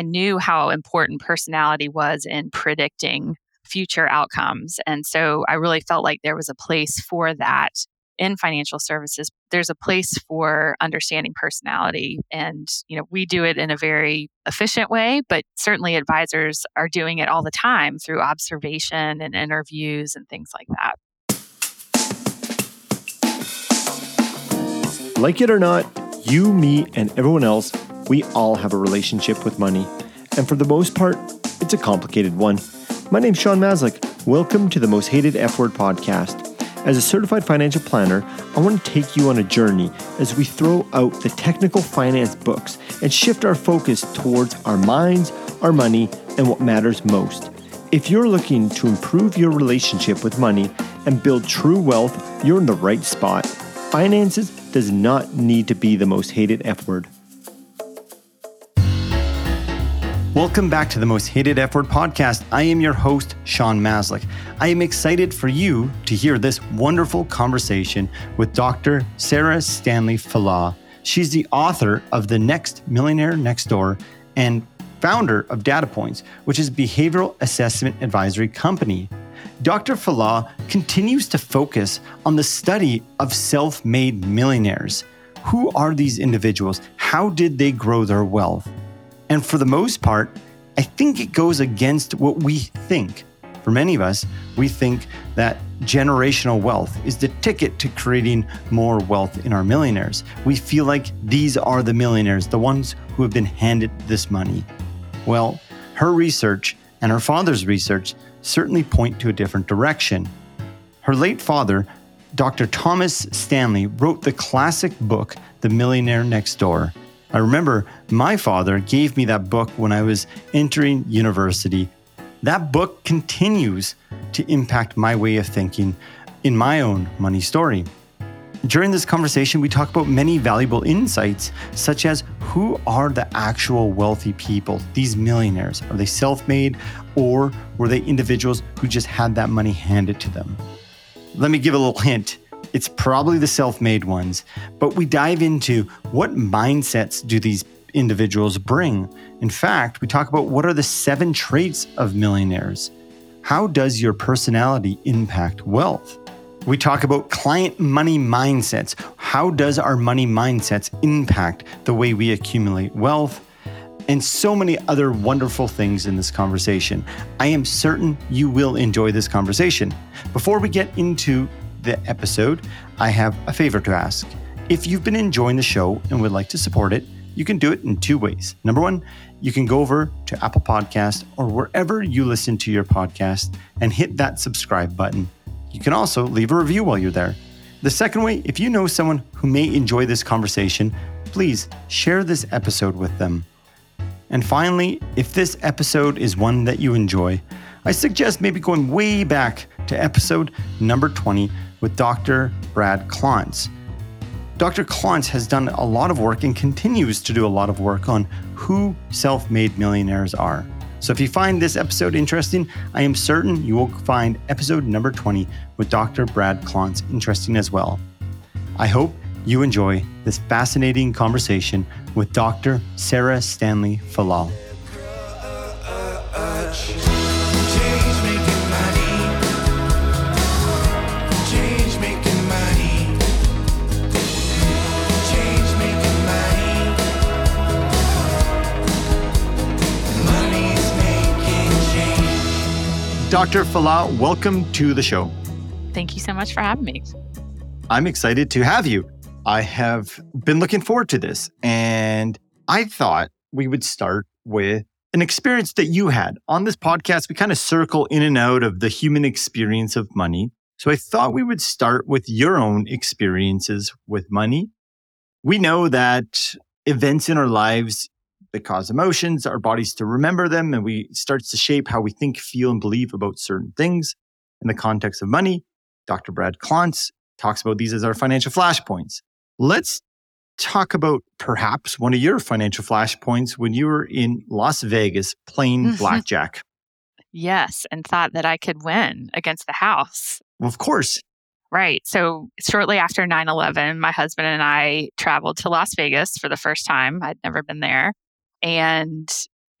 I knew how important personality was in predicting future outcomes. And so I really felt like there was a place for that in financial services. There's a place for understanding personality. And, you know, we do it in a very efficient way, but certainly advisors are doing it all the time through observation and interviews and things like that. Like it or not, you, me, and everyone else, we all have a relationship with money. And for the most part, it's a complicated one. My name's Sean Maslick. Welcome to the Most Hated F-Word podcast. As a certified financial planner, I want to take you on a journey as we throw out the technical finance books and shift our focus towards our minds, our money, and what matters most. If you're looking to improve your relationship with money and build true wealth, you're in the right spot. Finances does not need to be the most hated F-word. Welcome back to the Most Hated F-Word podcast. I am your host, Sean Maslick. I am excited for you to hear this wonderful conversation with Dr. Sarah Stanley Fallaw. She's the author of The Next Millionaire Next Door and founder of DataPoints, which is a behavioral assessment advisory company. Dr. Fallaw continues to focus on the study of self-made millionaires. Who are these individuals? How did they grow their wealth? And for the most part, I think it goes against what we think. For many of us, we think that generational wealth is the ticket to creating more wealth in our millionaires. We feel like these are the millionaires, the ones who have been handed this money. Well, her research and her father's research certainly point to a different direction. Her late father, Dr. Thomas Stanley, wrote the classic book, The Millionaire Next Door. I remember my father gave me that book when I was entering university. That book continues to impact my way of thinking in my own money story. During this conversation, we talk about many valuable insights, such as who are the actual wealthy people, these millionaires? Are they self-made, or were they individuals who just had that money handed to them? Let me give a little hint. It's probably the self-made ones, but we dive into what mindsets do these individuals bring. In fact, we talk about what are the 7 traits of millionaires. How does your personality impact wealth? We talk about client money mindsets. How does our money mindsets impact the way we accumulate wealth? And so many other wonderful things in this conversation. I am certain you will enjoy this conversation. Before we get into the episode, I have a favor to ask. If you've been enjoying the show and would like to support it, you can do it in 2 ways. Number 1, you can go over to Apple Podcasts or wherever you listen to your podcast and hit that subscribe button. You can also leave a review while you're there. The second way, if you know someone who may enjoy this conversation, please share this episode with them. And finally, if this episode is one that you enjoy, I suggest maybe going way back to episode number 20 with Dr. Brad Klontz. Dr. Klontz has done a lot of work and continues to do a lot of work on who self-made millionaires are. So if you find this episode interesting, I am certain you will find episode number 20 with Dr. Brad Klontz interesting as well. I hope you enjoy this fascinating conversation with Dr. Sarah Stanley Fallaw. Dr. Fallaw, welcome to the show. Thank you so much for having me. I'm excited to have you. I have been looking forward to this, and I thought we would start with an experience that you had. On this podcast, we kind of circle in and out of the human experience of money. So I thought we would start with your own experiences with money. We know that events in our lives that cause emotions, our bodies to remember them, and we starts to shape how we think, feel, and believe about certain things. In the context of money, Dr. Brad Klontz talks about these as our financial flashpoints. Let's talk about perhaps one of your financial flashpoints when you were in Las Vegas playing blackjack. Yes, and thought that I could win against the house. Well, of course. Right. So shortly after 9/11, my husband and I traveled to Las Vegas for the first time. I'd never been there. And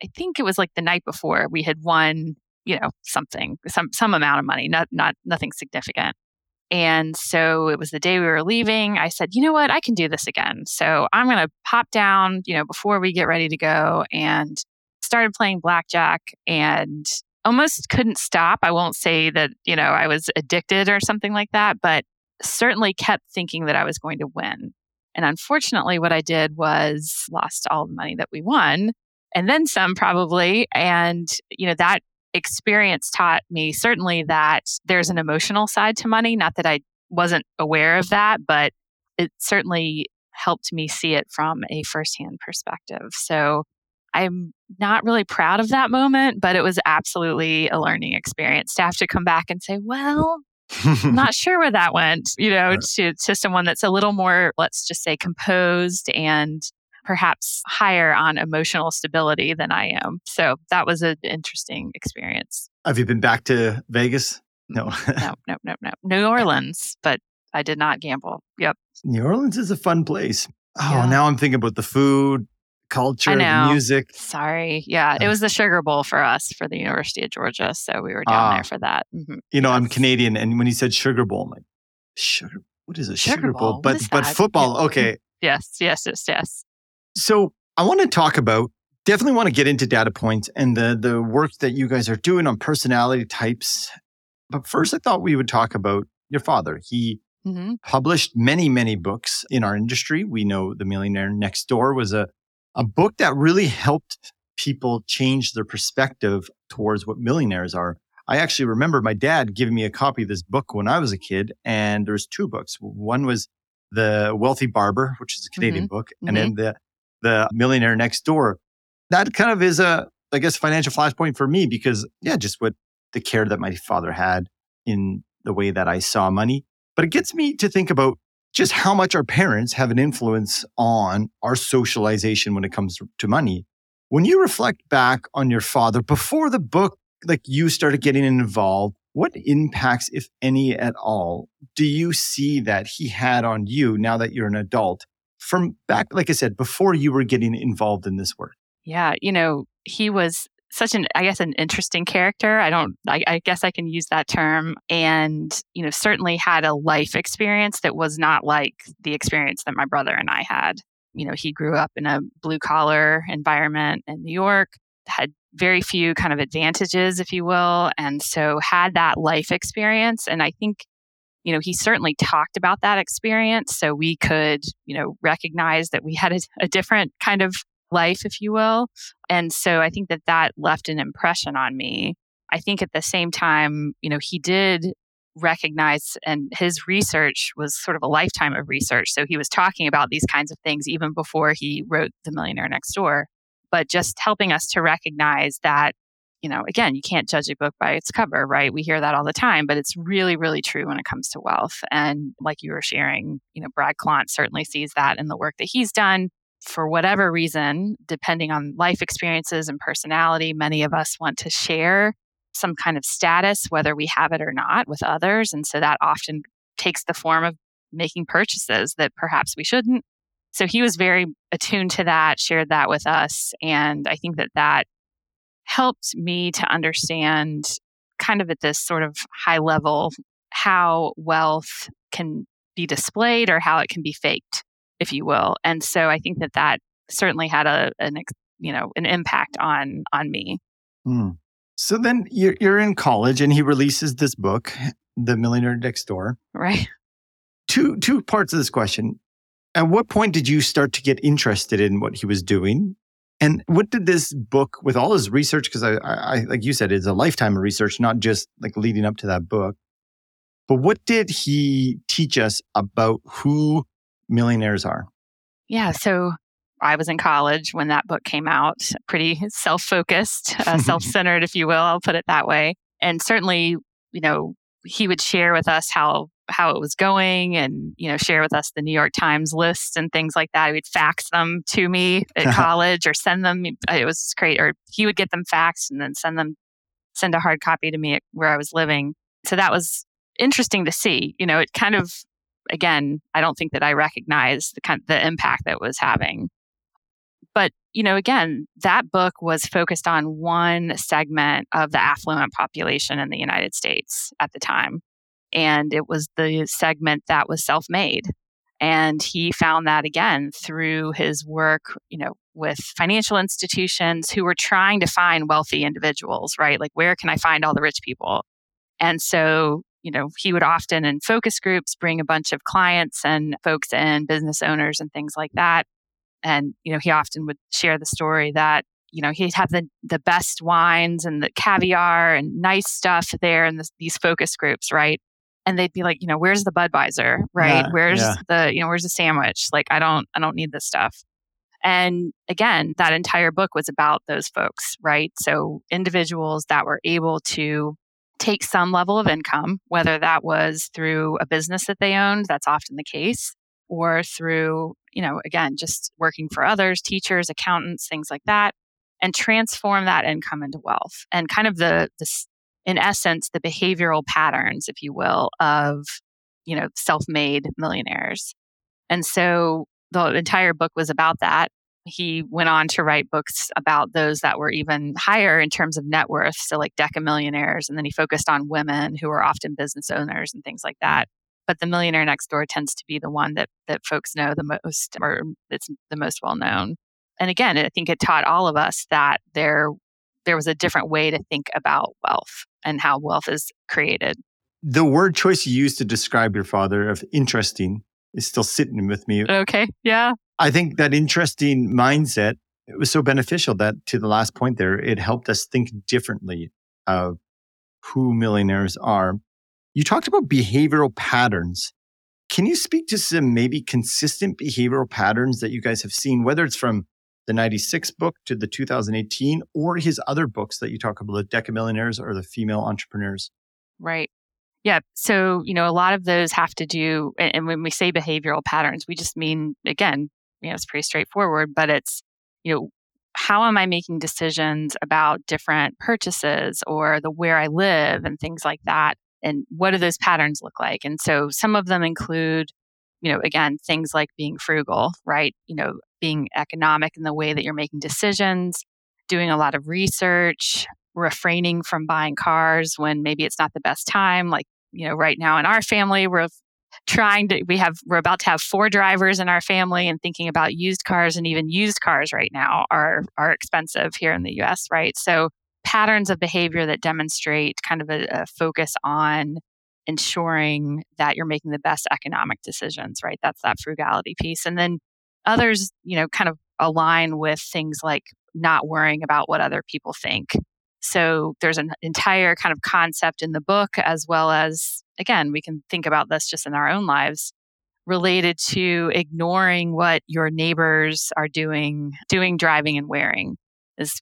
I think it was like the night before we had won, you know, something, some amount of money, nothing significant. And so it was the day we were leaving. I said, you know what, I can do this again. So I'm going to pop down, you know, before we get ready to go, and started playing blackjack and almost couldn't stop. I won't say that, you know, I was addicted or something like that, but certainly kept thinking that I was going to win. And unfortunately, what I did was lost all the money that we won, and then some probably. And, you know, that experience taught me certainly that there's an emotional side to money. Not that I wasn't aware of that, but it certainly helped me see it from a firsthand perspective. So I'm not really proud of that moment, but it was absolutely a learning experience to have to come back and say, well, I'm not sure where that went, you know, to someone that's a little more, let's just say, composed and perhaps higher on emotional stability than I am. So that was an interesting experience. Have you been back to Vegas? No. No. New Orleans, but I did not gamble. Yep. New Orleans is a fun place. Oh, yeah. Now I'm thinking about the food, culture, the music. Sorry. Yeah. It was the Sugar Bowl for us for the University of Georgia. So we were down there for that. Mm-hmm. You know, yes. I'm Canadian. And when you said Sugar Bowl, I'm like, what is a Sugar Bowl? But football. Yeah. Okay. Yes. So I want to talk about, definitely want to get into data points and the work that you guys are doing on personality types. But first, I thought we would talk about your father. He published many, many books in our industry. We know The Millionaire Next Door was a book that really helped people change their perspective towards what millionaires are. I actually remember my dad giving me a copy of this book when I was a kid, and there's two books. One was The Wealthy Barber, which is a Canadian book, and then the Millionaire Next Door. That kind of is a, I guess, financial flashpoint for me because, yeah, just what the care that my father had in the way that I saw money. But it gets me to think about just how much our parents have an influence on our socialization when it comes to money. When you reflect back on your father, before the book, like you started getting involved, what impacts, if any at all, do you see that he had on you now that you're an adult from back, like I said, before you were getting involved in this work? Yeah, you know, he was such an, I guess, an interesting character. I guess I can use that term. And, you know, certainly had a life experience that was not like the experience that my brother and I had. You know, he grew up in a blue collar environment in New York, had very few kind of advantages, if you will. And so had that life experience. And I think, you know, he certainly talked about that experience. So we could, you know, recognize that we had a different kind of life, if you will. And so I think that that left an impression on me. I think at the same time, you know, he did recognize, and his research was sort of a lifetime of research. So he was talking about these kinds of things even before he wrote The Millionaire Next Door. But just helping us to recognize that, you know, again, you can't judge a book by its cover, right? We hear that all the time, but it's really, really true when it comes to wealth. And like you were sharing, you know, Brad Klontz certainly sees that in the work that he's done. For whatever reason, depending on life experiences and personality, many of us want to share some kind of status, whether we have it or not, with others. And so that often takes the form of making purchases that perhaps we shouldn't. So he was very attuned to that, shared that with us. And I think that that helped me to understand kind of at this sort of high level how wealth can be displayed or how it can be faked, if you will. And so I think that that certainly had an impact on me. Mm. So then you're in college and he releases this book, The Millionaire Next Door. Right. Two parts of this question. At what point did you start to get interested in what he was doing? And what did this book, with all his research, because I like you said, it's a lifetime of research, not just like leading up to that book, but what did he teach us about who millionaires are? Yeah. So I was in college when that book came out, pretty self-focused, self-centered, if you will, I'll put it that way. And certainly, you know, he would share with us how it was going and, you know, share with us the New York Times list and things like that. He would fax them to me at college or send them. It was great. Or he would get them faxed and then send a hard copy to me at where I was living. So that was interesting to see. You know, it kind of, again, I don't think that I recognized the impact that it was having. But you know, again, that book was focused on one segment of the affluent population in the United States at the time. And it was the segment that was self-made. And he found that again through his work, you know, with financial institutions who were trying to find wealthy individuals, right? Like, where can I find all the rich people? And so, you know, he would often in focus groups bring a bunch of clients and folks and business owners and things like that. And, you know, he often would share the story that, you know, he'd have the best wines and the caviar and nice stuff there in these focus groups, right? And they'd be like, you know, where's the Budweiser, right? Where's the sandwich? Like, I don't need this stuff. And again, that entire book was about those folks, right? So individuals that were able to take some level of income, whether that was through a business that they owned, that's often the case, or through, you know, again, just working for others, teachers, accountants, things like that, and transform that income into wealth. And kind of in essence, the behavioral patterns, if you will, of, you know, self-made millionaires. And so the entire book was about that. He went on to write books about those that were even higher in terms of net worth, so like decamillionaires. And then he focused on women who are often business owners and things like that. But The Millionaire Next Door tends to be the one that folks know the most, or it's the most well-known. And again, I think it taught all of us that there was a different way to think about wealth and how wealth is created. The word choice you used to describe your father of interesting is still sitting with me. Okay, yeah. I think that interesting mindset, it was so beneficial that to the last point there, it helped us think differently of who millionaires are. You talked about behavioral patterns. Can you speak to some maybe consistent behavioral patterns that you guys have seen, whether it's from the 96 book to the 2018, or his other books that you talk about, the Decamillionaires or the Female Entrepreneurs? Right. Yeah. So, you know, a lot of those have to do, and when we say behavioral patterns, we just mean, again, you know, it's pretty straightforward, but it's, you know, how am I making decisions about different purchases or where I live and things like that? And what do those patterns look like? And so some of them include, you know, again, things like being frugal, right? You know, being economic in the way that you're making decisions, doing a lot of research, refraining from buying cars when maybe it's not the best time. Like, you know, right now in our family, we're about to have 4 drivers in our family, and thinking about used cars, and even used cars right now are expensive here in the US, right? So patterns of behavior that demonstrate kind of a focus on ensuring that you're making the best economic decisions, right? That's that frugality piece. And then others, you know, kind of align with things like not worrying about what other people think. So there's an entire kind of concept in the book, as well as, again, we can think about this just in our own lives, related to ignoring what your neighbors are doing, driving, and wearing is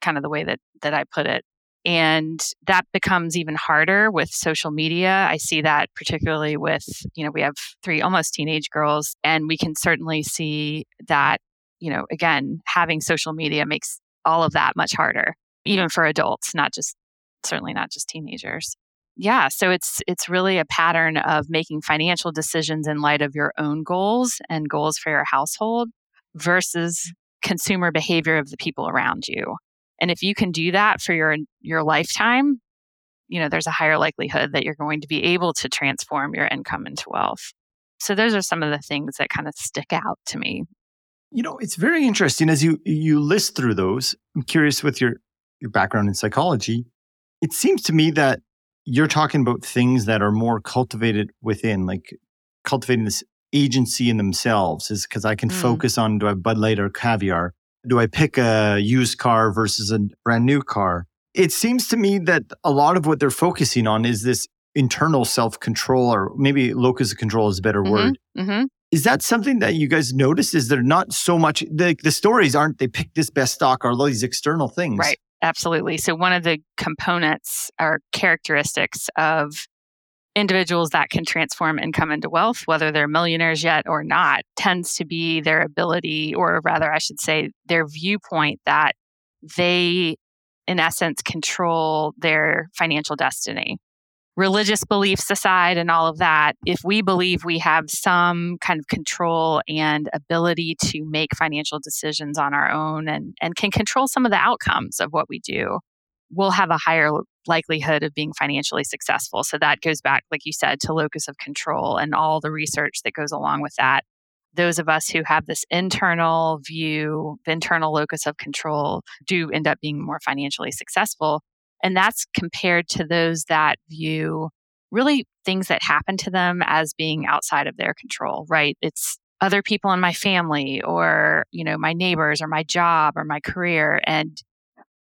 kind of the way that I put it. And that becomes even harder with social media. I see that particularly with, you know, we have 3 almost teenage girls, and we can certainly see that, you know, again, having social media makes all of that much harder, even for adults, certainly not just teenagers. Yeah. So it's really a pattern of making financial decisions in light of your own goals and goals for your household versus consumer behavior of the people around you. And if you can do that for your lifetime, you know, there's a higher likelihood that you're going to be able to transform your income into wealth. So those are some of the things that kind of stick out to me. You know, it's very interesting as you list through those. I'm curious with your background in psychology, it seems to me that you're talking about things that are more cultivated within, like cultivating this agency in themselves, is because I can focus on, do I Bud Light or caviar? Do I pick a used car versus a brand new car? It seems to me that a lot of what they're focusing on is this internal self-control, or maybe locus of control is a better word. Mm-hmm. Is that something that you guys notice? Is there not so much, the stories aren't, they pick this best stock or all these external things? Right, absolutely. So one of the components or characteristics of individuals that can transform income into wealth, whether they're millionaires yet or not, tends to be their ability, or rather I should say their viewpoint that they, in essence, control their financial destiny. religious beliefs aside and all of that, if we believe we have some kind of control and ability to make financial decisions on our own and can control some of the outcomes of what we do, we'll have a higher likelihood of being financially successful. So that goes back, like you said, to locus of control and all the research that goes along with that. Those of us who have this internal view, the internal locus of control, do end up being more financially successful. And that's compared to those that view really things that happen to them as being outside of their control, right? It's other people in my family or, you know, my neighbors or my job or my career. And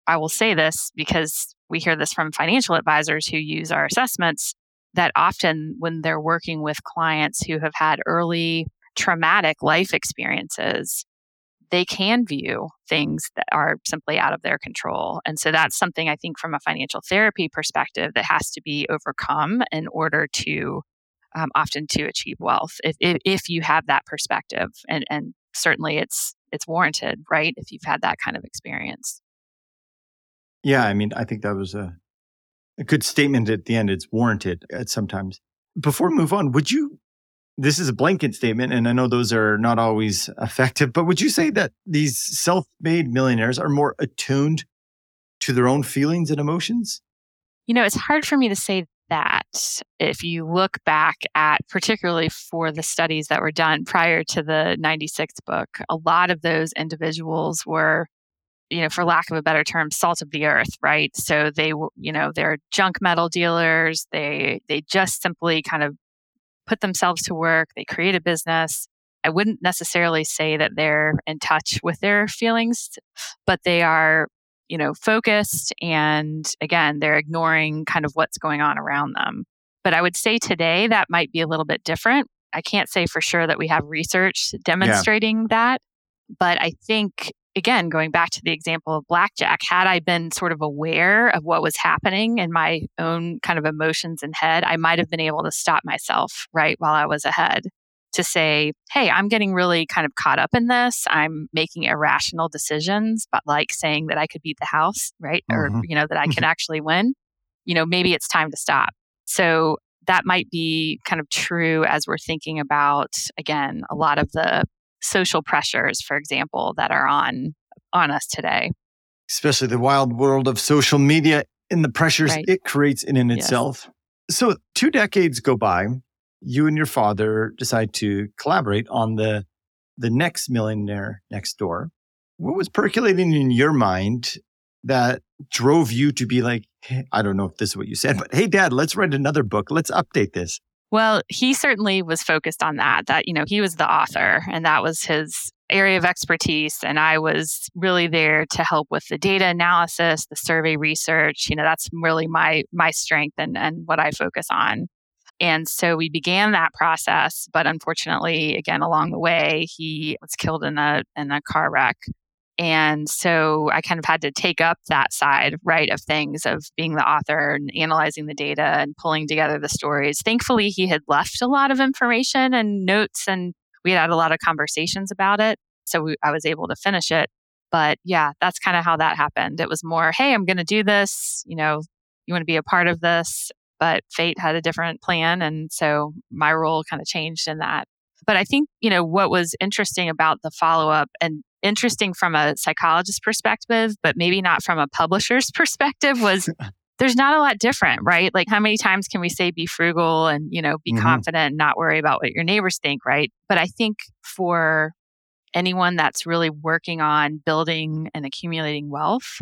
I will say this because we hear this from financial advisors who use our assessments, that often when they're working with clients who have had early traumatic life experiences, they can view things that are simply out of their control. And so that's something I think from a financial therapy perspective that has to be overcome in order to often to achieve wealth. If you have that perspective, and certainly it's warranted, right? If you've had that kind of experience. Yeah, I mean, I think that was a good statement at the end. It's warranted at sometimes. Before we move on, would you, this is a blanket statement, and I know those are not always effective, but would you say that these self-made millionaires are more attuned to their own feelings and emotions? You know, it's hard for me to say that. If you look back at, particularly for the studies that were done prior to the 96 book, a lot of those individuals were, you know, for lack of a better term, salt of the earth, right? So they were, you know, they're junk metal dealers. They just simply kind of put themselves to work. They create a business. I wouldn't necessarily say that they're in touch with their feelings, but they are, you know, focused. And again, they're ignoring kind of what's going on around them. But I would say today that might be a little bit different. I can't say for sure that we have research demonstrating that. But I think, again, going back to the example of blackjack, had I been sort of aware of what was happening in my own kind of emotions and head, I might have been able to stop myself, right, while I was ahead to say, hey, I'm getting really kind of caught up in this. I'm making irrational decisions, but like saying that I could beat the house, right? Mm-hmm. Or, you know, that I can actually win, you know, maybe it's time to stop. So that might be kind of true as we're thinking about, again, a lot of the social pressures, for example, that are on us today. Especially the wild world of social media and the pressures it creates in itself. So 2 decades go by, you and your father decide to collaborate on the next millionaire next door. What was percolating in your mind that drove you to be like, hey, I don't know if this is what you said, but hey, Dad, let's write another book. Let's update this. Well, he certainly was focused on that, you know, he was the author and that was his area of expertise. And I was really there to help with the data analysis, the survey research, you know, that's really my strength and what I focus on. And so we began that process, but unfortunately, again, along the way, he was killed in a car wreck. And so I kind of had to take up that side, right, of things, of being the author and analyzing the data and pulling together the stories. Thankfully, he had left a lot of information and notes, and we had a lot of conversations about it. So I was able to finish it. But yeah, that's kind of how that happened. It was more, hey, I'm going to do this. You know, you want to be a part of this. But fate had a different plan. And so my role kind of changed in that. But I think, you know, what was interesting about the follow-up, and interesting from a psychologist's perspective, but maybe not from a publisher's perspective, was there's not a lot different, right? Like how many times can we say be frugal and, you know, be confident and not worry about what your neighbors think, right? But I think for anyone that's really working on building and accumulating wealth,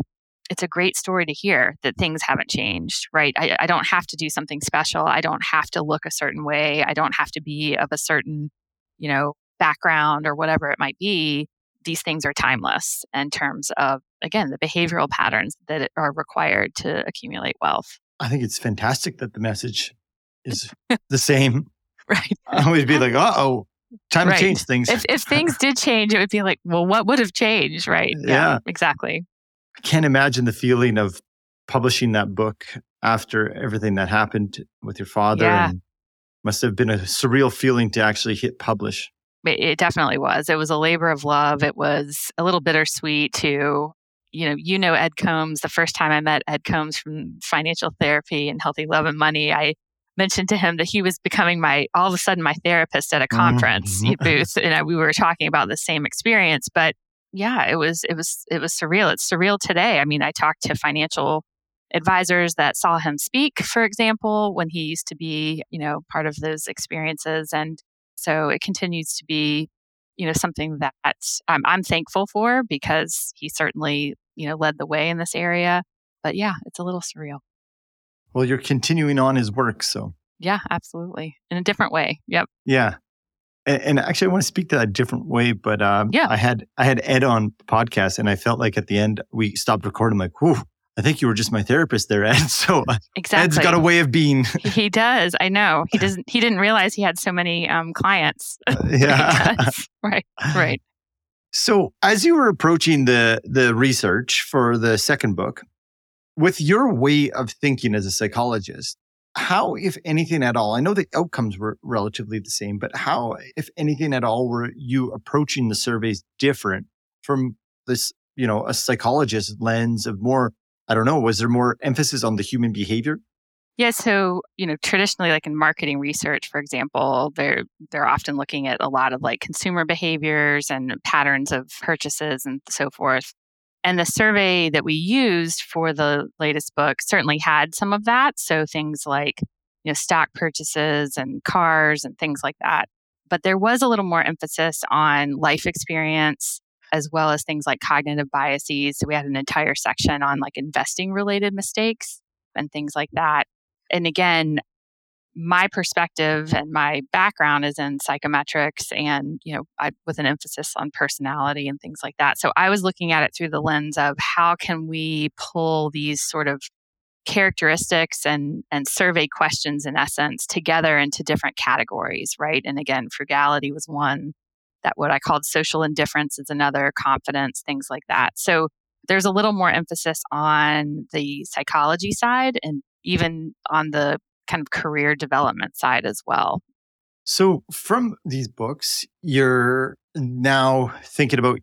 it's a great story to hear that things haven't changed, right? I don't have to do something special. I don't have to look a certain way. I don't have to be of a certain, you know, background or whatever it might be. These things are timeless in terms of, again, the behavioral patterns that are required to accumulate wealth. I think it's fantastic that the message is the same. Right. I would be like, uh-oh, time to change things. If things did change, it would be like, well, what would have changed, right? Yeah, exactly. I can't imagine the feeling of publishing that book after everything that happened with your father. Yeah. And must have been a surreal feeling to actually hit publish. It definitely was. It was a labor of love. It was a little bittersweet too. you know Ed Combs. The first time I met Ed Combs from Financial Therapy and Healthy Love and Money, I mentioned to him that he was becoming all of a sudden my therapist at a conference booth. And we were talking about the same experience, but yeah, it was surreal. It's surreal today. I mean, I talked to financial advisors that saw him speak, for example, when he used to be, part of those experiences. And so it continues to be, something that I'm thankful for, because he certainly, led the way in this area. But yeah, it's a little surreal. Well, you're continuing on his work, so. Yeah, absolutely. In a different way. Yep. Yeah. And actually, I want to speak to that different way, but I had Ed on the podcast, and I felt like at the end, we stopped recording. I'm like, whew, I think you were just my therapist there, Ed. So exactly. Ed's got a way of being. He does. I know. He didn't realize he had so many clients. Yeah. Right. Right. So as you were approaching the research for the second book, with your way of thinking as a psychologist, how, if anything at all, I know the outcomes were relatively the same, but how, if anything at all, were you approaching the surveys different from this, a psychologist lens of more, I don't know, was there more emphasis on the human behavior? Yeah. So, traditionally, like in marketing research, for example, they're often looking at a lot of consumer behaviors and patterns of purchases and so forth. And the survey that we used for the latest book certainly had some of that. So things like, stock purchases and cars and things like that. But there was a little more emphasis on life experience, as well as things like cognitive biases. So we had an entire section on investing related mistakes and things like that. And again, my perspective and my background is in psychometrics and, with an emphasis on personality and things like that. So I was looking at it through the lens of how can we pull these sort of characteristics and survey questions, in essence, together into different categories, right? And again, frugality was one, that what I called social indifference is another, confidence, things like that. So there's a little more emphasis on the psychology side and even on the kind of career development side as well. So from these books, you're now thinking about,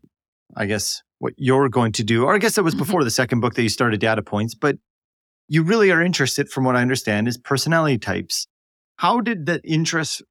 I guess, what you're going to do, or I guess that was before the second book that you started Data Points, but you really are interested, from what I understand, is personality types. How did that interest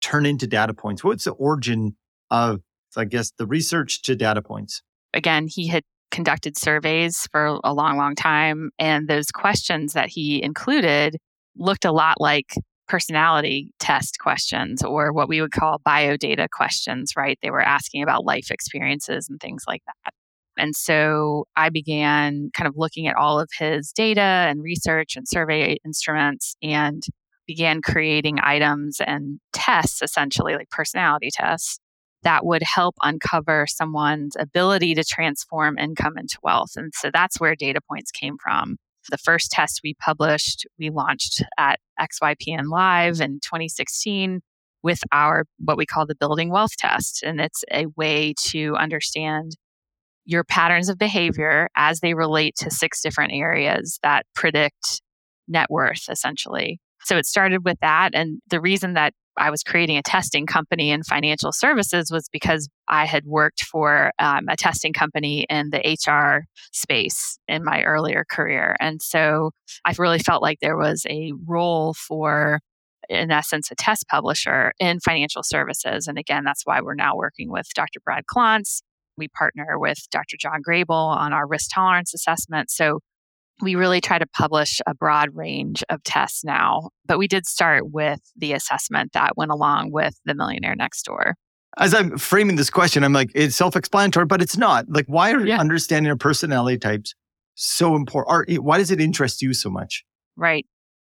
turn into Data Points? What's the origin of, I guess, the research to Data Points? Again, he had conducted surveys for a long, long time, and those questions that he included looked a lot like personality test questions, or what we would call biodata questions, right? They were asking about life experiences and things like that. And so I began kind of looking at all of his data and research and survey instruments and began creating items and tests, essentially like personality tests, that would help uncover someone's ability to transform income into wealth. And so that's where Data Points came from. The first test we published, we launched at XYPN Live in 2016 with our, what we call the Building Wealth Test. And it's a way to understand your patterns of behavior as they relate to 6 different areas that predict net worth, essentially. So it started with that. And the reason that I was creating a testing company in financial services was because I had worked for a testing company in the HR space in my earlier career. And so I really felt like there was a role for, in essence, a test publisher in financial services. And again, that's why we're now working with Dr. Brad Klontz. We partner with Dr. John Grable on our risk tolerance assessment. So we really try to publish a broad range of tests now, but we did start with the assessment that went along with The Millionaire Next Door. As I'm framing this question, I'm like, it's self-explanatory, but it's not. Like, why are understanding our personality types so important? Or why does it interest you so much? Right.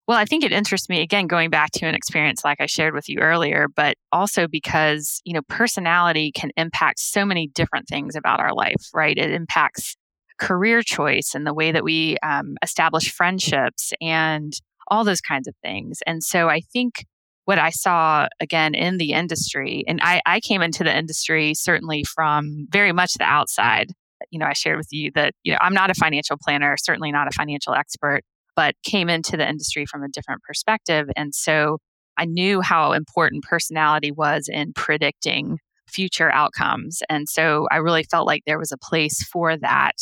Well, I think it interests me, again, going back to an experience like I shared with you earlier, but also because, personality can impact so many different things about our life, right? It impacts career choice and the way that we establish friendships and all those kinds of things. And so I think what I saw, again, in the industry, and I came into the industry certainly from very much the outside. I shared with you that, I'm not a financial planner, certainly not a financial expert, but came into the industry from a different perspective. And so I knew how important personality was in predicting future outcomes. And so I really felt like there was a place for that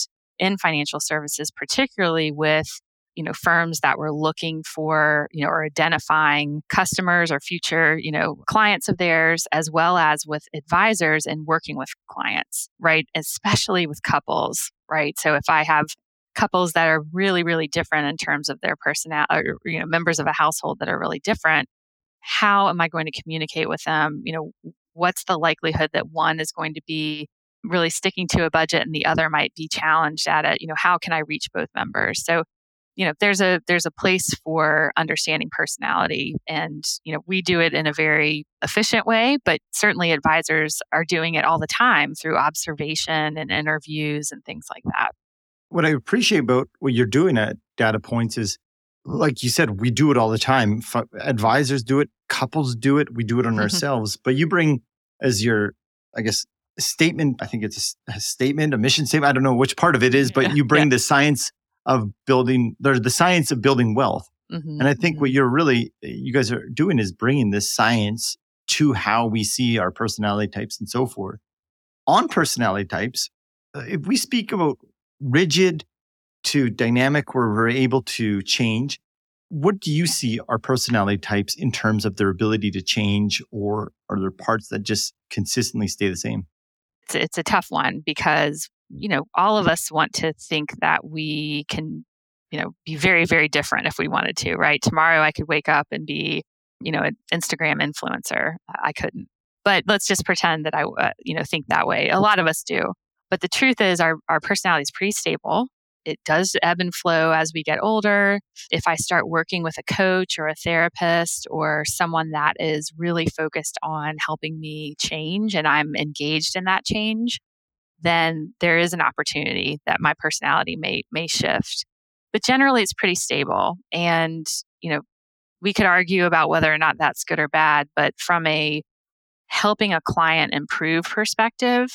in financial services, particularly with, you know, firms that were looking for, you know, or identifying customers or future, you know, clients of theirs, as well as with advisors and working with clients, right? Especially with couples, right? So if I have couples that are really, really different in terms of their personality, you know, members of a household that are really different, how am I going to communicate with them? You know, what's the likelihood that one is going to be really sticking to a budget and the other might be challenged at it? You know, how can I reach both members? So, you know, there's a place for understanding personality, and, you know, we do it in a very efficient way, but certainly advisors are doing it all the time through observation and interviews and things like that. What I appreciate about what you're doing at Data Points is, like you said, we do it all the time. Advisors do it, couples do it, we do it on ourselves. But you bring as your, I guess, statement, I think it's a statement, a mission statement, I don't know which part of it is, but you bring the science of building, there's the science of building wealth. Mm-hmm. And I think what you're really, you guys are doing is bringing this science to how we see our personality types and so forth. On personality types, if we speak about rigid to dynamic where we're able to change, what do you see are personality types in terms of their ability to change, or are there parts that just consistently stay the same? It's a tough one because, you know, all of us want to think that we can, you know, be very, very different if we wanted to, right? Tomorrow I could wake up and be, you know, an Instagram influencer. I couldn't. But let's just pretend that I, you know, think that way. A lot of us do. But the truth is our personality is pretty stable. It does ebb and flow as we get older. If I start working with a coach or a therapist or someone that is really focused on helping me change and I'm engaged in that change, then there is an opportunity that my personality may shift. But generally, it's pretty stable. And, you know, we could argue about whether or not that's good or bad, but from a helping a client improve perspective,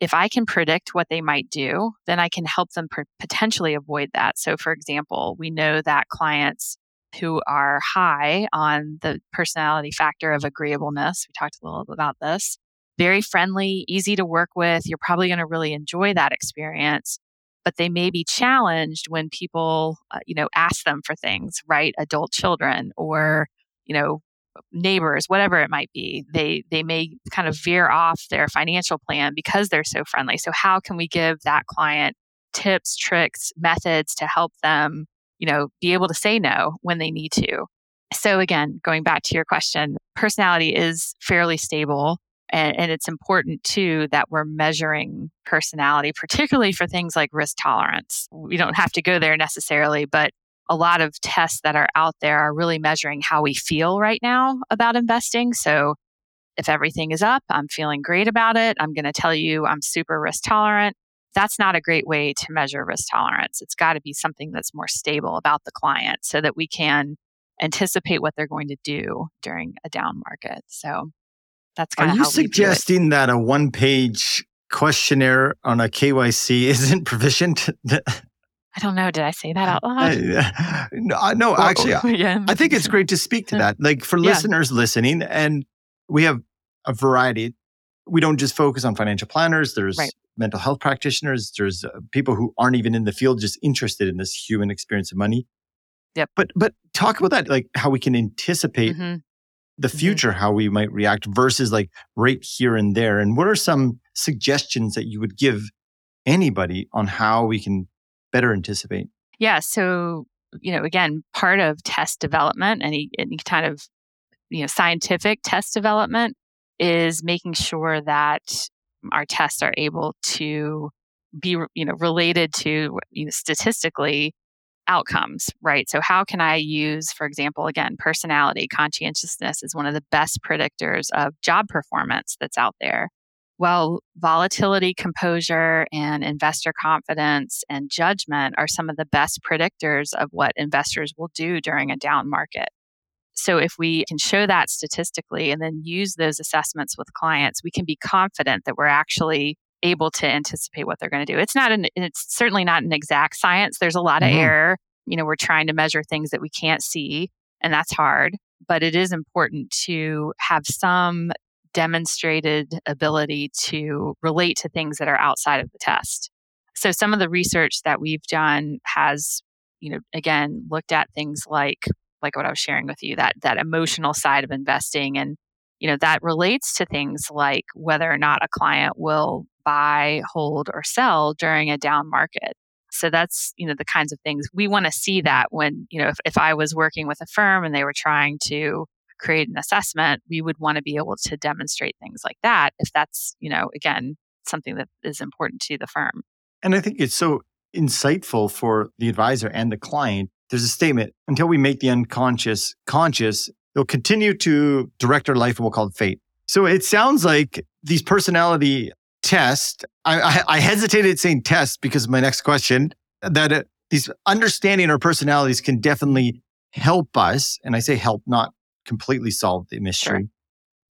if I can predict what they might do, then I can help them potentially avoid that. So for example, we know that clients who are high on the personality factor of agreeableness, we talked a little bit about this, very friendly, easy to work with, you're probably going to really enjoy that experience, but they may be challenged when people, you know, ask them for things, right? Adult children or, you know, neighbors, whatever it might be, they may kind of veer off their financial plan because they're so friendly. So how can we give that client tips, tricks, methods to help them, you know, be able to say no when they need to? So again, going back to your question, personality is fairly stable. And it's important too that we're measuring personality, particularly for things like risk tolerance. We don't have to go there necessarily, but a lot of tests that are out there are really measuring how we feel right now about investing. So if everything is up, I'm feeling great about it. I'm going to tell you I'm super risk tolerant. That's not a great way to measure risk tolerance. It's got to be something that's more stable about the client so that we can anticipate what they're going to do during a down market. So that's kind of how we do it. Are you suggesting that a one-page questionnaire on a KYC isn't proficient? I don't know. Did I say that out loud? No, actually, I think it's great to speak to that. Like for listeners listening, and we have a variety. We don't just focus on financial planners. There's mental health practitioners. There's people who aren't even in the field, just interested in this human experience of money. Yep. But talk about that, like how we can anticipate the future, how we might react versus like right here and there. And what are some suggestions that you would give anybody on how we can better anticipate? Yeah. So, you know, again, part of test development, any kind of, you know, scientific test development is making sure that our tests are able to be, you know, related to, you know, statistically outcomes, right? So how can I use, for example, again, personality, conscientiousness is one of the best predictors of job performance that's out there. Well, volatility, composure, and investor confidence and judgment are some of the best predictors of what investors will do during a down market. So if we can show that statistically and then use those assessments with clients, we can be confident that we're actually able to anticipate what they're going to do. It's certainly not an exact science. There's a lot of error. You know, we're trying to measure things that we can't see, and that's hard, but it is important to have some demonstrated ability to relate to things that are outside of the test. So some of the research that we've done has, you know, again, looked at things like what I was sharing with you, that emotional side of investing. And, you know, that relates to things like whether or not a client will buy, hold, or sell during a down market. So that's, you know, the kinds of things we want to see that when, you know, if I was working with a firm and they were trying to create an assessment, we would want to be able to demonstrate things like that if that's, you know, again, something that is important to the firm. And I think it's so insightful for the advisor and the client. There's a statement, until we make the unconscious conscious, they'll continue to direct our life and we'll call it fate. So it sounds like these personality tests, I hesitated saying test because of my next question, that these understanding our personalities can definitely help us. And I say help, not completely solve the mystery. Sure.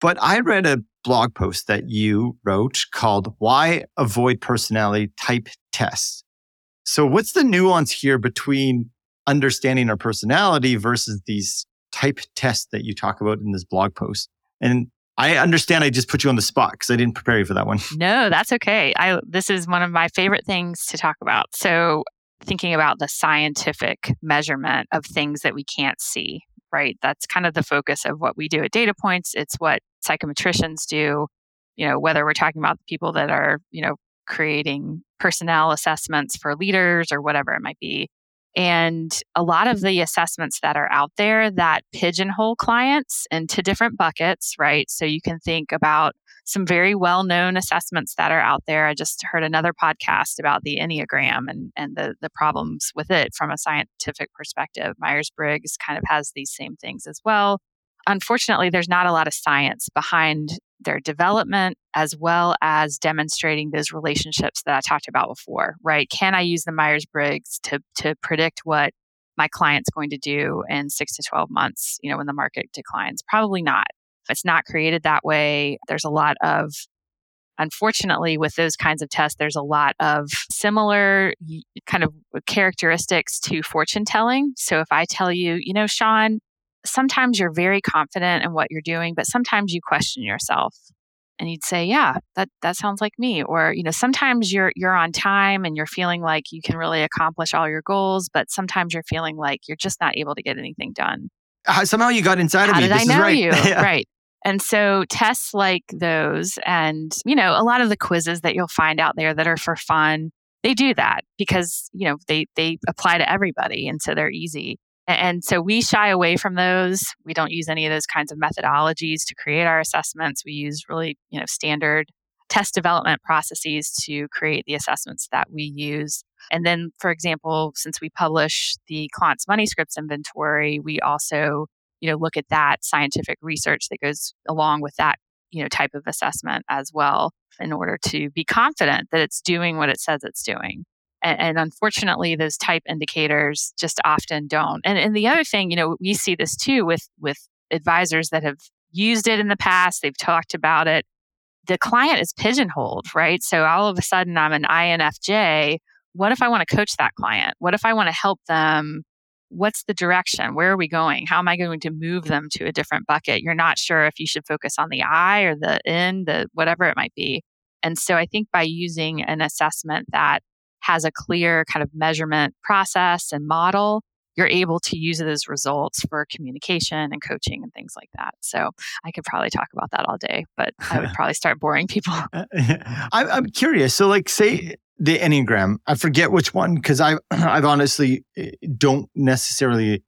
But I read a blog post that you wrote called Why Avoid Personality Type Tests. So what's the nuance here between understanding our personality versus these type tests that you talk about in this blog post? And I understand I just put you on the spot because I didn't prepare you for that one. No, that's okay. This is one of my favorite things to talk about. So thinking about the scientific measurement of things that we can't see, right? That's kind of the focus of what we do at Data Points. It's what psychometricians do, you know, whether we're talking about the people that are, you know, creating personnel assessments for leaders or whatever it might be. And a lot of the assessments that are out there that pigeonhole clients into different buckets, right? So you can think about some very well-known assessments that are out there. I just heard another podcast about the Enneagram and the problems with it from a scientific perspective. Myers-Briggs kind of has these same things as well. Unfortunately, there's not a lot of science behind their development, as well as demonstrating those relationships that I talked about before, right? Can I use the Myers-Briggs to predict what my client's going to do in 6 to 12 months, you know, when the market declines? Probably not. It's not created that way. There's a lot of, unfortunately, with those kinds of tests, there's a lot of similar kind of characteristics to fortune telling. So if I tell you, you know, Sean, sometimes you're very confident in what you're doing, but sometimes you question yourself. And you'd say, yeah, that sounds like me. Or, you know, sometimes you're on time and you're feeling like you can really accomplish all your goals, but sometimes you're feeling like you're just not able to get anything done. Somehow you got inside of me. How did I know you? Yeah. Right. And so tests like those and, you know, a lot of the quizzes that you'll find out there that are for fun, they do that because, you know, they apply to everybody. And so they're easy. And so we shy away from those. We don't use any of those kinds of methodologies to create our assessments. We use really, you know, standard test development processes to create the assessments that we use. And then, for example, since we publish the Klontz Money Scripts inventory, we also, you know, look at that scientific research that goes along with that, you know, type of assessment as well, in order to be confident that it's doing what it says it's doing. And unfortunately, those type indicators just often don't. And the other thing, you know, we see this too with advisors that have used it in the past. They've talked about it. The client is pigeonholed, right? So all of a sudden, I'm an INFJ. What if I want to coach that client? What if I want to help them? What's the direction? Where are we going? How am I going to move them to a different bucket? You're not sure if you should focus on the I or the N, the whatever it might be. And so I think by using an assessment that has a clear kind of measurement process and model, you're able to use those results for communication and coaching and things like that. So I could probably talk about that all day, but I would probably start boring people. I'm curious. So like say the Enneagram, I forget which one, because I've honestly don't necessarily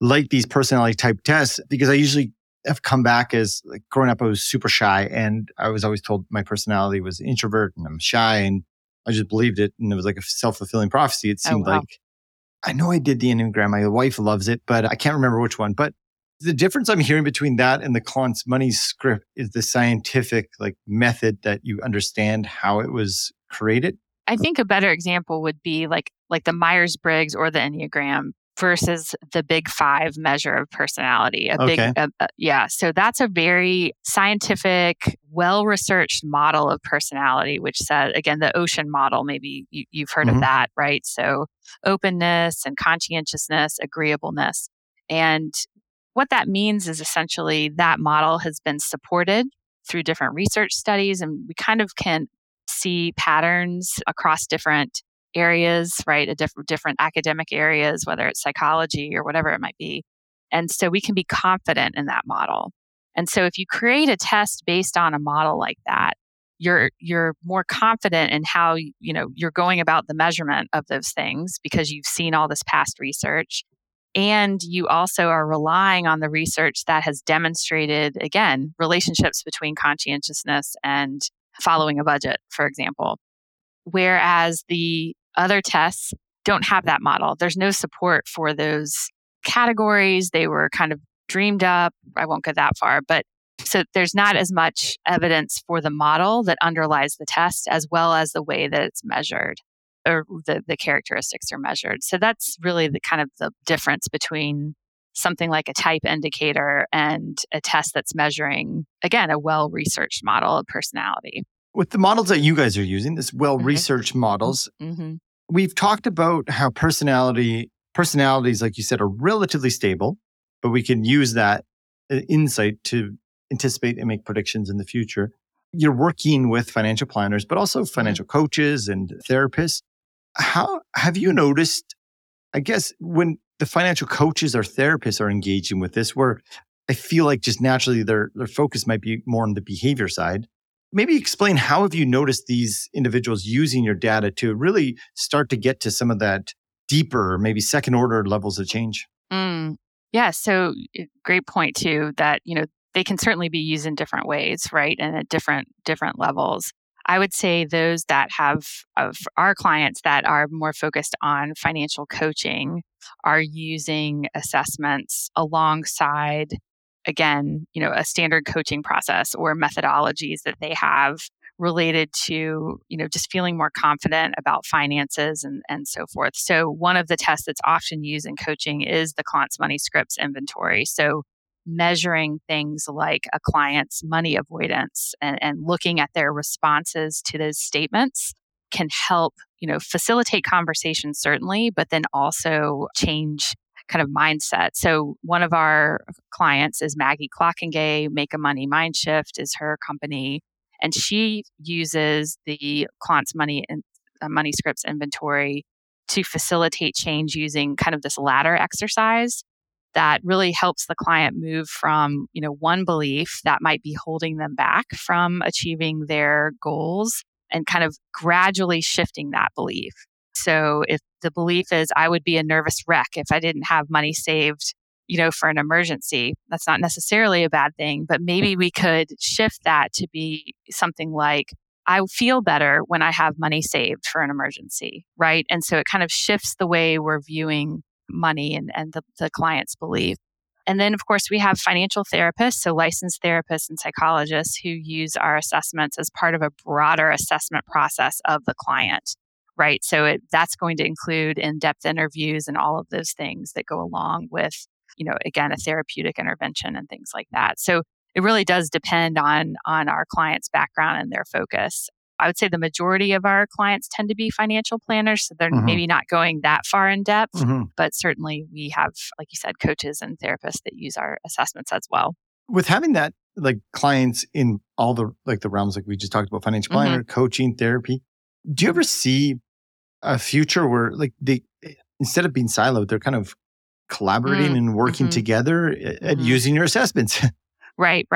like these personality type tests because I usually have come back as like growing up, I was super shy and I was always told my personality was introvert and I'm shy and I just believed it. And it was like a self-fulfilling prophecy. It seemed like, I know I did the Enneagram. My wife loves it, but I can't remember which one. But the difference I'm hearing between that and the Klontz Money Script is the scientific like method that you understand how it was created. I think a better example would be like the Myers-Briggs or the Enneagram versus the Big Five measure of personality. So that's a very scientific, well-researched model of personality, which says, again, the OCEAN model, maybe you've heard of that, right? So openness and conscientiousness, agreeableness. And what that means is essentially that model has been supported through different research studies, and we kind of can see patterns across different areas, right? Different academic areas, whether it's psychology or whatever it might be. And so we can be confident in that model. And so if you create a test based on a model like that, you're more confident in how, you know, you're going about the measurement of those things because you've seen all this past research. And you also are relying on the research that has demonstrated, again, relationships between conscientiousness and following a budget, for example. Whereas the other tests don't have that model. There's no support for those categories. They were kind of dreamed up. I won't go that far, but so there's not as much evidence for the model that underlies the test as well as the way that it's measured or the characteristics are measured. So that's really the kind of the difference between something like a type indicator and a test that's measuring, again, a well-researched model of personality. With the models that you guys are using, this well-researched models, we've talked about how personalities, like you said, are relatively stable, but we can use that insight to anticipate and make predictions in the future. You're working with financial planners, but also financial coaches and therapists. How have you noticed, I guess, when the financial coaches or therapists are engaging with this, where I feel like just naturally their focus might be more on the behavior side. Maybe explain, how have you noticed these individuals using your data to really start to get to some of that deeper, maybe second order levels of change? Yeah. So great point too, that, you know, they can certainly be used in different ways, right? And at different levels. I would say those that have, of our clients that are more focused on financial coaching, are using assessments alongside, again, you know, a standard coaching process or methodologies that they have related to, you know, just feeling more confident about finances and so forth. So one of the tests that's often used in coaching is the Klontz Money Scripts inventory. So measuring things like a client's money avoidance and looking at their responses to those statements can help, you know, facilitate conversations certainly, but then also change kind of mindset. So one of our clients is Maggie Klockengay. Make a Money Mindshift is her company, and she uses the Klontz Money Scripts inventory to facilitate change using kind of this ladder exercise that really helps the client move from, you know, one belief that might be holding them back from achieving their goals and kind of gradually shifting that belief. So if the belief is, I would be a nervous wreck if I didn't have money saved, you know, for an emergency, that's not necessarily a bad thing, but maybe we could shift that to be something like, I feel better when I have money saved for an emergency, right? And so it kind of shifts the way we're viewing money and the client's belief. And then, of course, we have financial therapists, so licensed therapists and psychologists who use our assessments as part of a broader assessment process of the client, right? So that's going to include in-depth interviews and all of those things that go along with, you know, again, a therapeutic intervention and things like that. So it really does depend on our client's background and their focus. I would say the majority of our clients tend to be financial planners, so they're maybe not going that far in depth, but certainly we have, like you said, coaches and therapists that use our assessments as well. With having that, like, clients in all the, like, the realms, like we just talked about, financial planner, coaching, therapy, do you ever see a future where, like, they, instead of being siloed, they're kind of collaborating and working together and using your assessments? Right.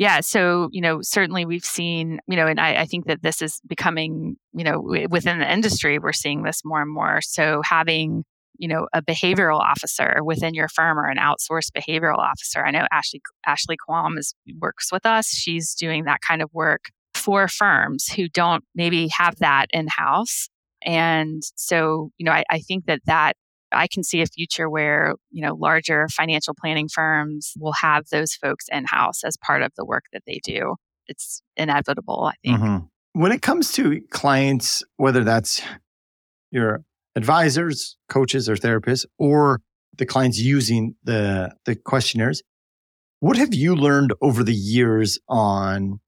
Yeah. So, you know, certainly we've seen, you know, and I think that this is becoming, you know, within the industry, we're seeing this more and more. So having, you know, a behavioral officer within your firm or an outsourced behavioral officer. I know Ashley Quam works with us. She's doing that kind of work for firms who don't maybe have that in-house. And so, you know, I think that I can see a future where, you know, larger financial planning firms will have those folks in-house as part of the work that they do. It's inevitable, I think. When it comes to clients, whether that's your advisors, coaches, or therapists, or the clients using the questionnaires, what have you learned over the years on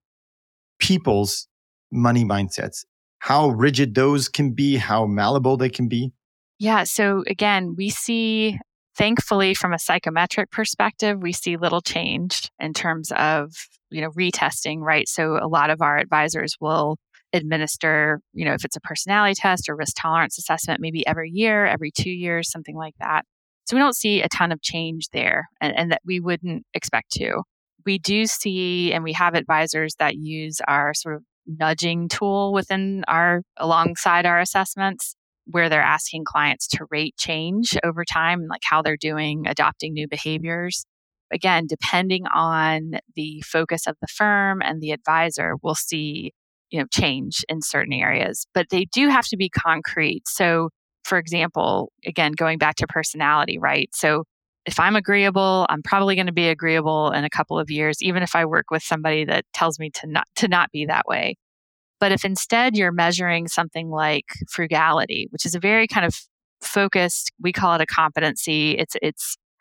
people's money mindsets? How rigid those can be, how malleable they can be? Yeah. So again, we see, thankfully, from a psychometric perspective, we see little change in terms of, you know, retesting, right? So a lot of our advisors will administer, you know, if it's a personality test or risk tolerance assessment, maybe every year, every 2 years, something like that. So we don't see a ton of change there, and that we wouldn't expect to. We do see, and we have advisors that use our sort of nudging tool within our, alongside our assessments, where they're asking clients to rate change over time, like how they're doing, adopting new behaviors. Again, depending on the focus of the firm and the advisor, we'll see, you know, change in certain areas, but they do have to be concrete. So for example, again, going back to personality, right? So if I'm agreeable, I'm probably going to be agreeable in a couple of years, even if I work with somebody that tells me to not be that way. But if instead you're measuring something like frugality, which is a very kind of focused, we call it a competency, it's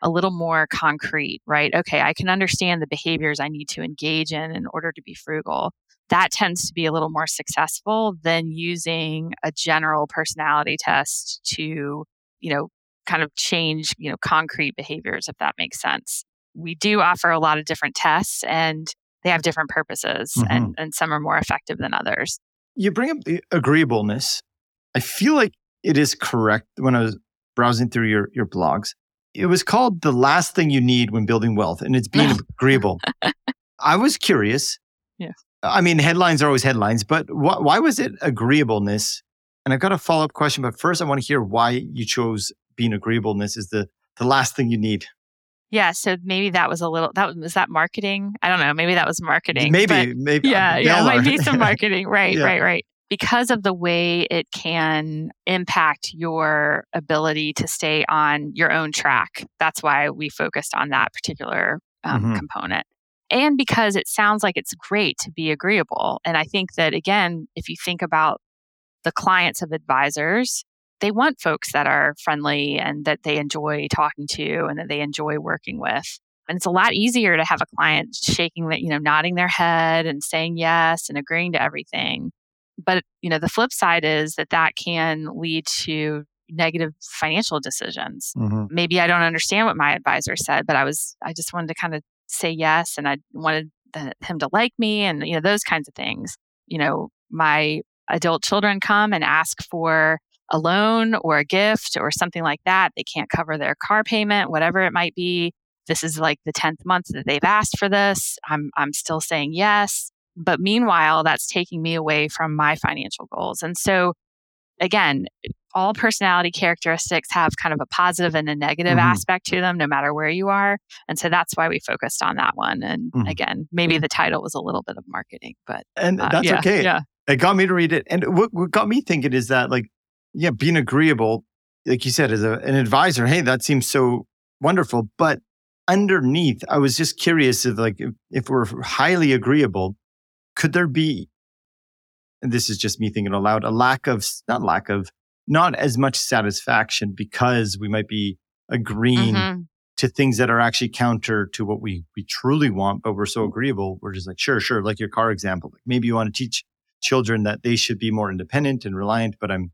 a little more concrete, right? Okay, I can understand the behaviors I need to engage in order to be frugal. That tends to be a little more successful than using a general personality test to, you know, kind of change, you know, concrete behaviors, if that makes sense. We do offer a lot of different tests, and they have different purposes, mm-hmm. and some are more effective than others. You bring up the agreeableness. I feel like it is correct. When I was browsing through your blogs, it was called the last thing you need when building wealth, and it's being agreeable. I was curious. Yeah. I mean, headlines are always headlines, but why was it agreeableness? And I've got a follow-up question, but first I want to hear why you chose being agreeableness is the last thing you need. Yeah, so maybe that was that was marketing? I don't know, maybe that was marketing. Maybe. Yeah, it might be some marketing, right, yeah. Right. Because of the way it can impact your ability to stay on your own track. That's why we focused on that particular component. And because it sounds like it's great to be agreeable. And I think that, again, if you think about the clients of advisors, they want folks that are friendly and that they enjoy talking to and that they enjoy working with. And it's a lot easier to have a client nodding their head and saying yes and agreeing to everything. But, you know, the flip side is that can lead to negative financial decisions. Mm-hmm. Maybe I don't understand what my advisor said, but I just wanted to kind of say yes, and I wanted him to like me, and, you know, those kinds of things. You know, my adult children come and ask for a loan or a gift or something like that. They can't cover their car payment, whatever it might be. This is like the 10th month that they've asked for this. I'm still saying yes. But meanwhile, that's taking me away from my financial goals. And so, again, all personality characteristics have kind of a positive and a negative aspect to them, no matter where you are. And so that's why we focused on that one. And again, maybe the title was a little bit of marketing, but that's okay. Yeah. It got me to read it. And what got me thinking is that, like, yeah, being agreeable, like you said, as an advisor, hey, that seems so wonderful. But underneath, I was just curious if, like, if we're highly agreeable, could there be, and this is just me thinking aloud, not as much satisfaction because we might be agreeing to things that are actually counter to what we truly want, but we're so agreeable. We're just like, sure. Like your car example, like maybe you want to teach children that they should be more independent and reliant, but I'm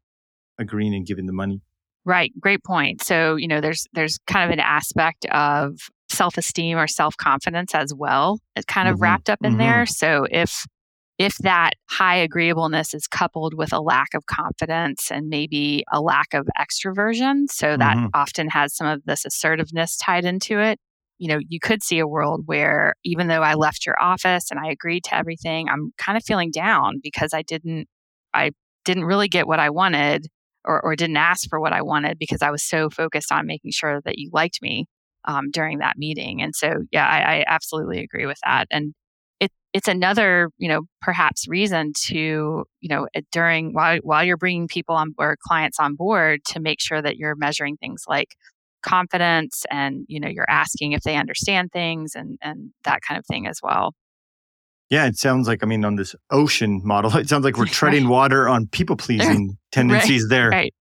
agreeing and giving the money. Right. Great point. So, you know, there's kind of an aspect of self-esteem or self-confidence as well. It's kind of wrapped up in there. So if that high agreeableness is coupled with a lack of confidence and maybe a lack of extroversion, so that often has some of this assertiveness tied into it, you know, you could see a world where even though I left your office and I agreed to everything, I'm kind of feeling down because I didn't really get what I wanted or didn't ask for what I wanted because I was so focused on making sure that you liked me during that meeting. And so, yeah, I absolutely agree with that. And it's another, you know, perhaps reason to, you know, during while you're bringing people on or clients on board, to make sure that you're measuring things like confidence and, you know, you're asking if they understand things and that kind of thing as well. Yeah, it sounds like, I mean, on this ocean model, it sounds like we're treading water on people-pleasing tendencies there. Right.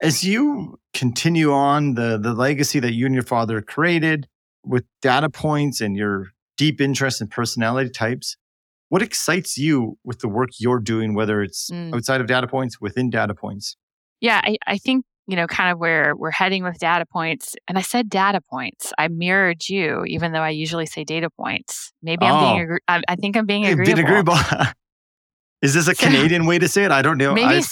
As you continue on the legacy that you and your father created with data points and your deep interest in personality types, what excites you with the work you're doing, whether it's outside of data points, within data points? Yeah, I think, you know, kind of where we're heading with data points. And I said data points. I mirrored you, even though I usually say data points. Maybe I'm being agreeable. Is this a Canadian way to say it? I don't know. Maybe I have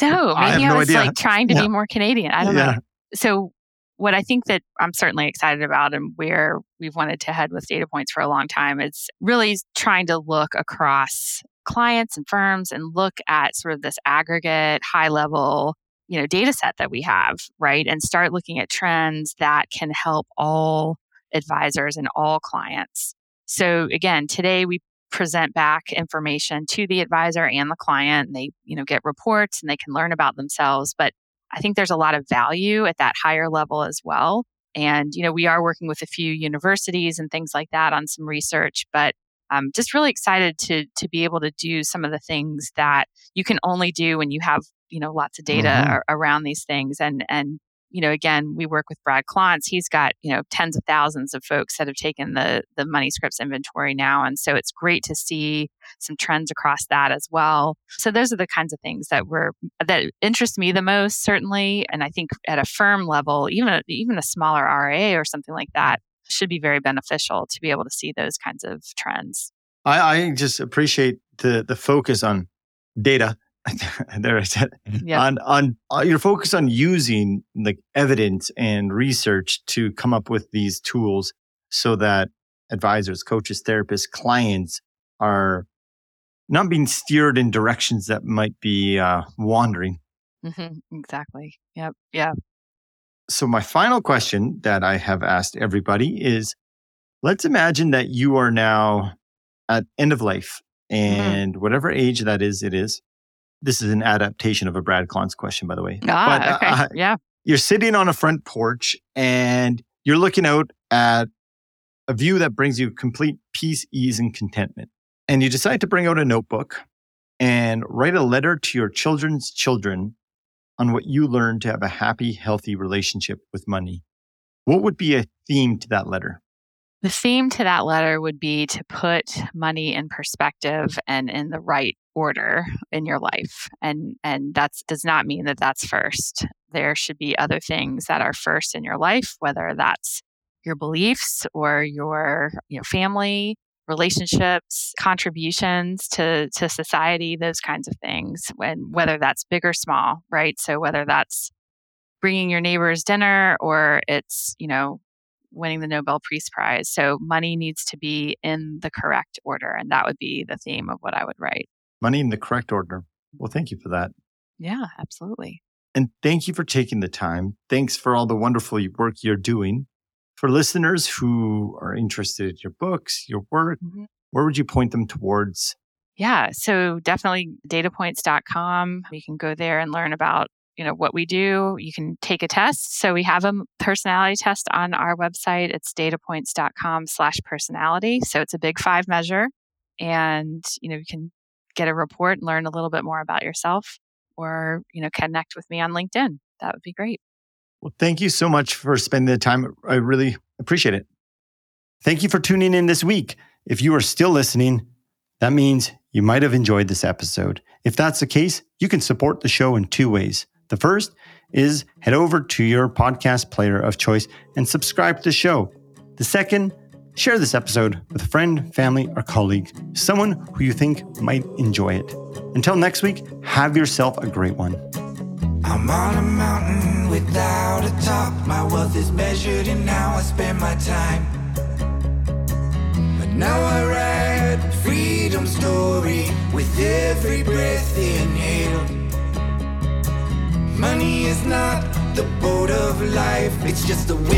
no idea. Like trying to be more Canadian. I don't know. So what I think that I'm certainly excited about and where we've wanted to head with DataPoints for a long time is really trying to look across clients and firms and look at sort of this aggregate high level, you know, data set that we have, right? And start looking at trends that can help all advisors and all clients. So again, today we present back information to the advisor and the client. And they, you know, get reports and they can learn about themselves. But I think there's a lot of value at that higher level as well. And, you know, we are working with a few universities and things like that on some research, but I'm just really excited to be able to do some of the things that you can only do when you have, you know, lots of data around these things. And, you know, again, we work with Brad Klontz. He's got, you know, tens of thousands of folks that have taken the Money Scripts inventory now. And so it's great to see some trends across that as well. So those are the kinds of things that that interest me the most, certainly. And I think at a firm level, even a smaller RIA or something like that should be very beneficial to be able to see those kinds of trends. I just appreciate the focus on data. There I said on your focus on using like evidence and research to come up with these tools so that advisors, coaches, therapists, clients are not being steered in directions that might be wandering. Mm-hmm. Exactly. Yep. Yeah. So my final question that I have asked everybody is: let's imagine that you are now at end of life, and whatever age that is, it is. This is an adaptation of a Brad Klontz question, by the way. You're sitting on a front porch and you're looking out at a view that brings you complete peace, ease, and contentment. And you decide to bring out a notebook and write a letter to your children's children on what you learned to have a happy, healthy relationship with money. What would be a theme to that letter? The theme to that letter would be to put money in perspective and in the right order in your life. And that does not mean that that's first. There should be other things that are first in your life, whether that's your beliefs or your family, relationships, contributions to society, those kinds of things, and whether that's big or small, right? So whether that's bringing your neighbor's dinner or it's, winning the Nobel Peace Prize. So money needs to be in the correct order. And that would be the theme of what I would write. Money in the correct order. Well, thank you for that. Yeah, absolutely. And thank you for taking the time. Thanks for all the wonderful work you're doing. For listeners who are interested in your books, your work, where would you point them towards? Yeah, so definitely datapoints.com. You can go there and learn about what we do. You can take a test. So we have a personality test on our website. It's datapoints.com/personality. So it's a big 5 measure. And, you can get a report and learn a little bit more about yourself or, connect with me on LinkedIn. That would be great. Well, thank you so much for spending the time. I really appreciate it. Thank you for tuning in this week. If you are still listening, that means you might have enjoyed this episode. If that's the case, you can support the show in 2 ways. The first is head over to your podcast player of choice and subscribe to the show. The second, share this episode with a friend, family, or colleague, someone who you think might enjoy it. Until next week, have yourself a great one. I'm on a mountain without a top. My wealth is measured in how I spend my time. But now I write freedom story with every breath inhaled. Money is not the boat of life, it's just the wind.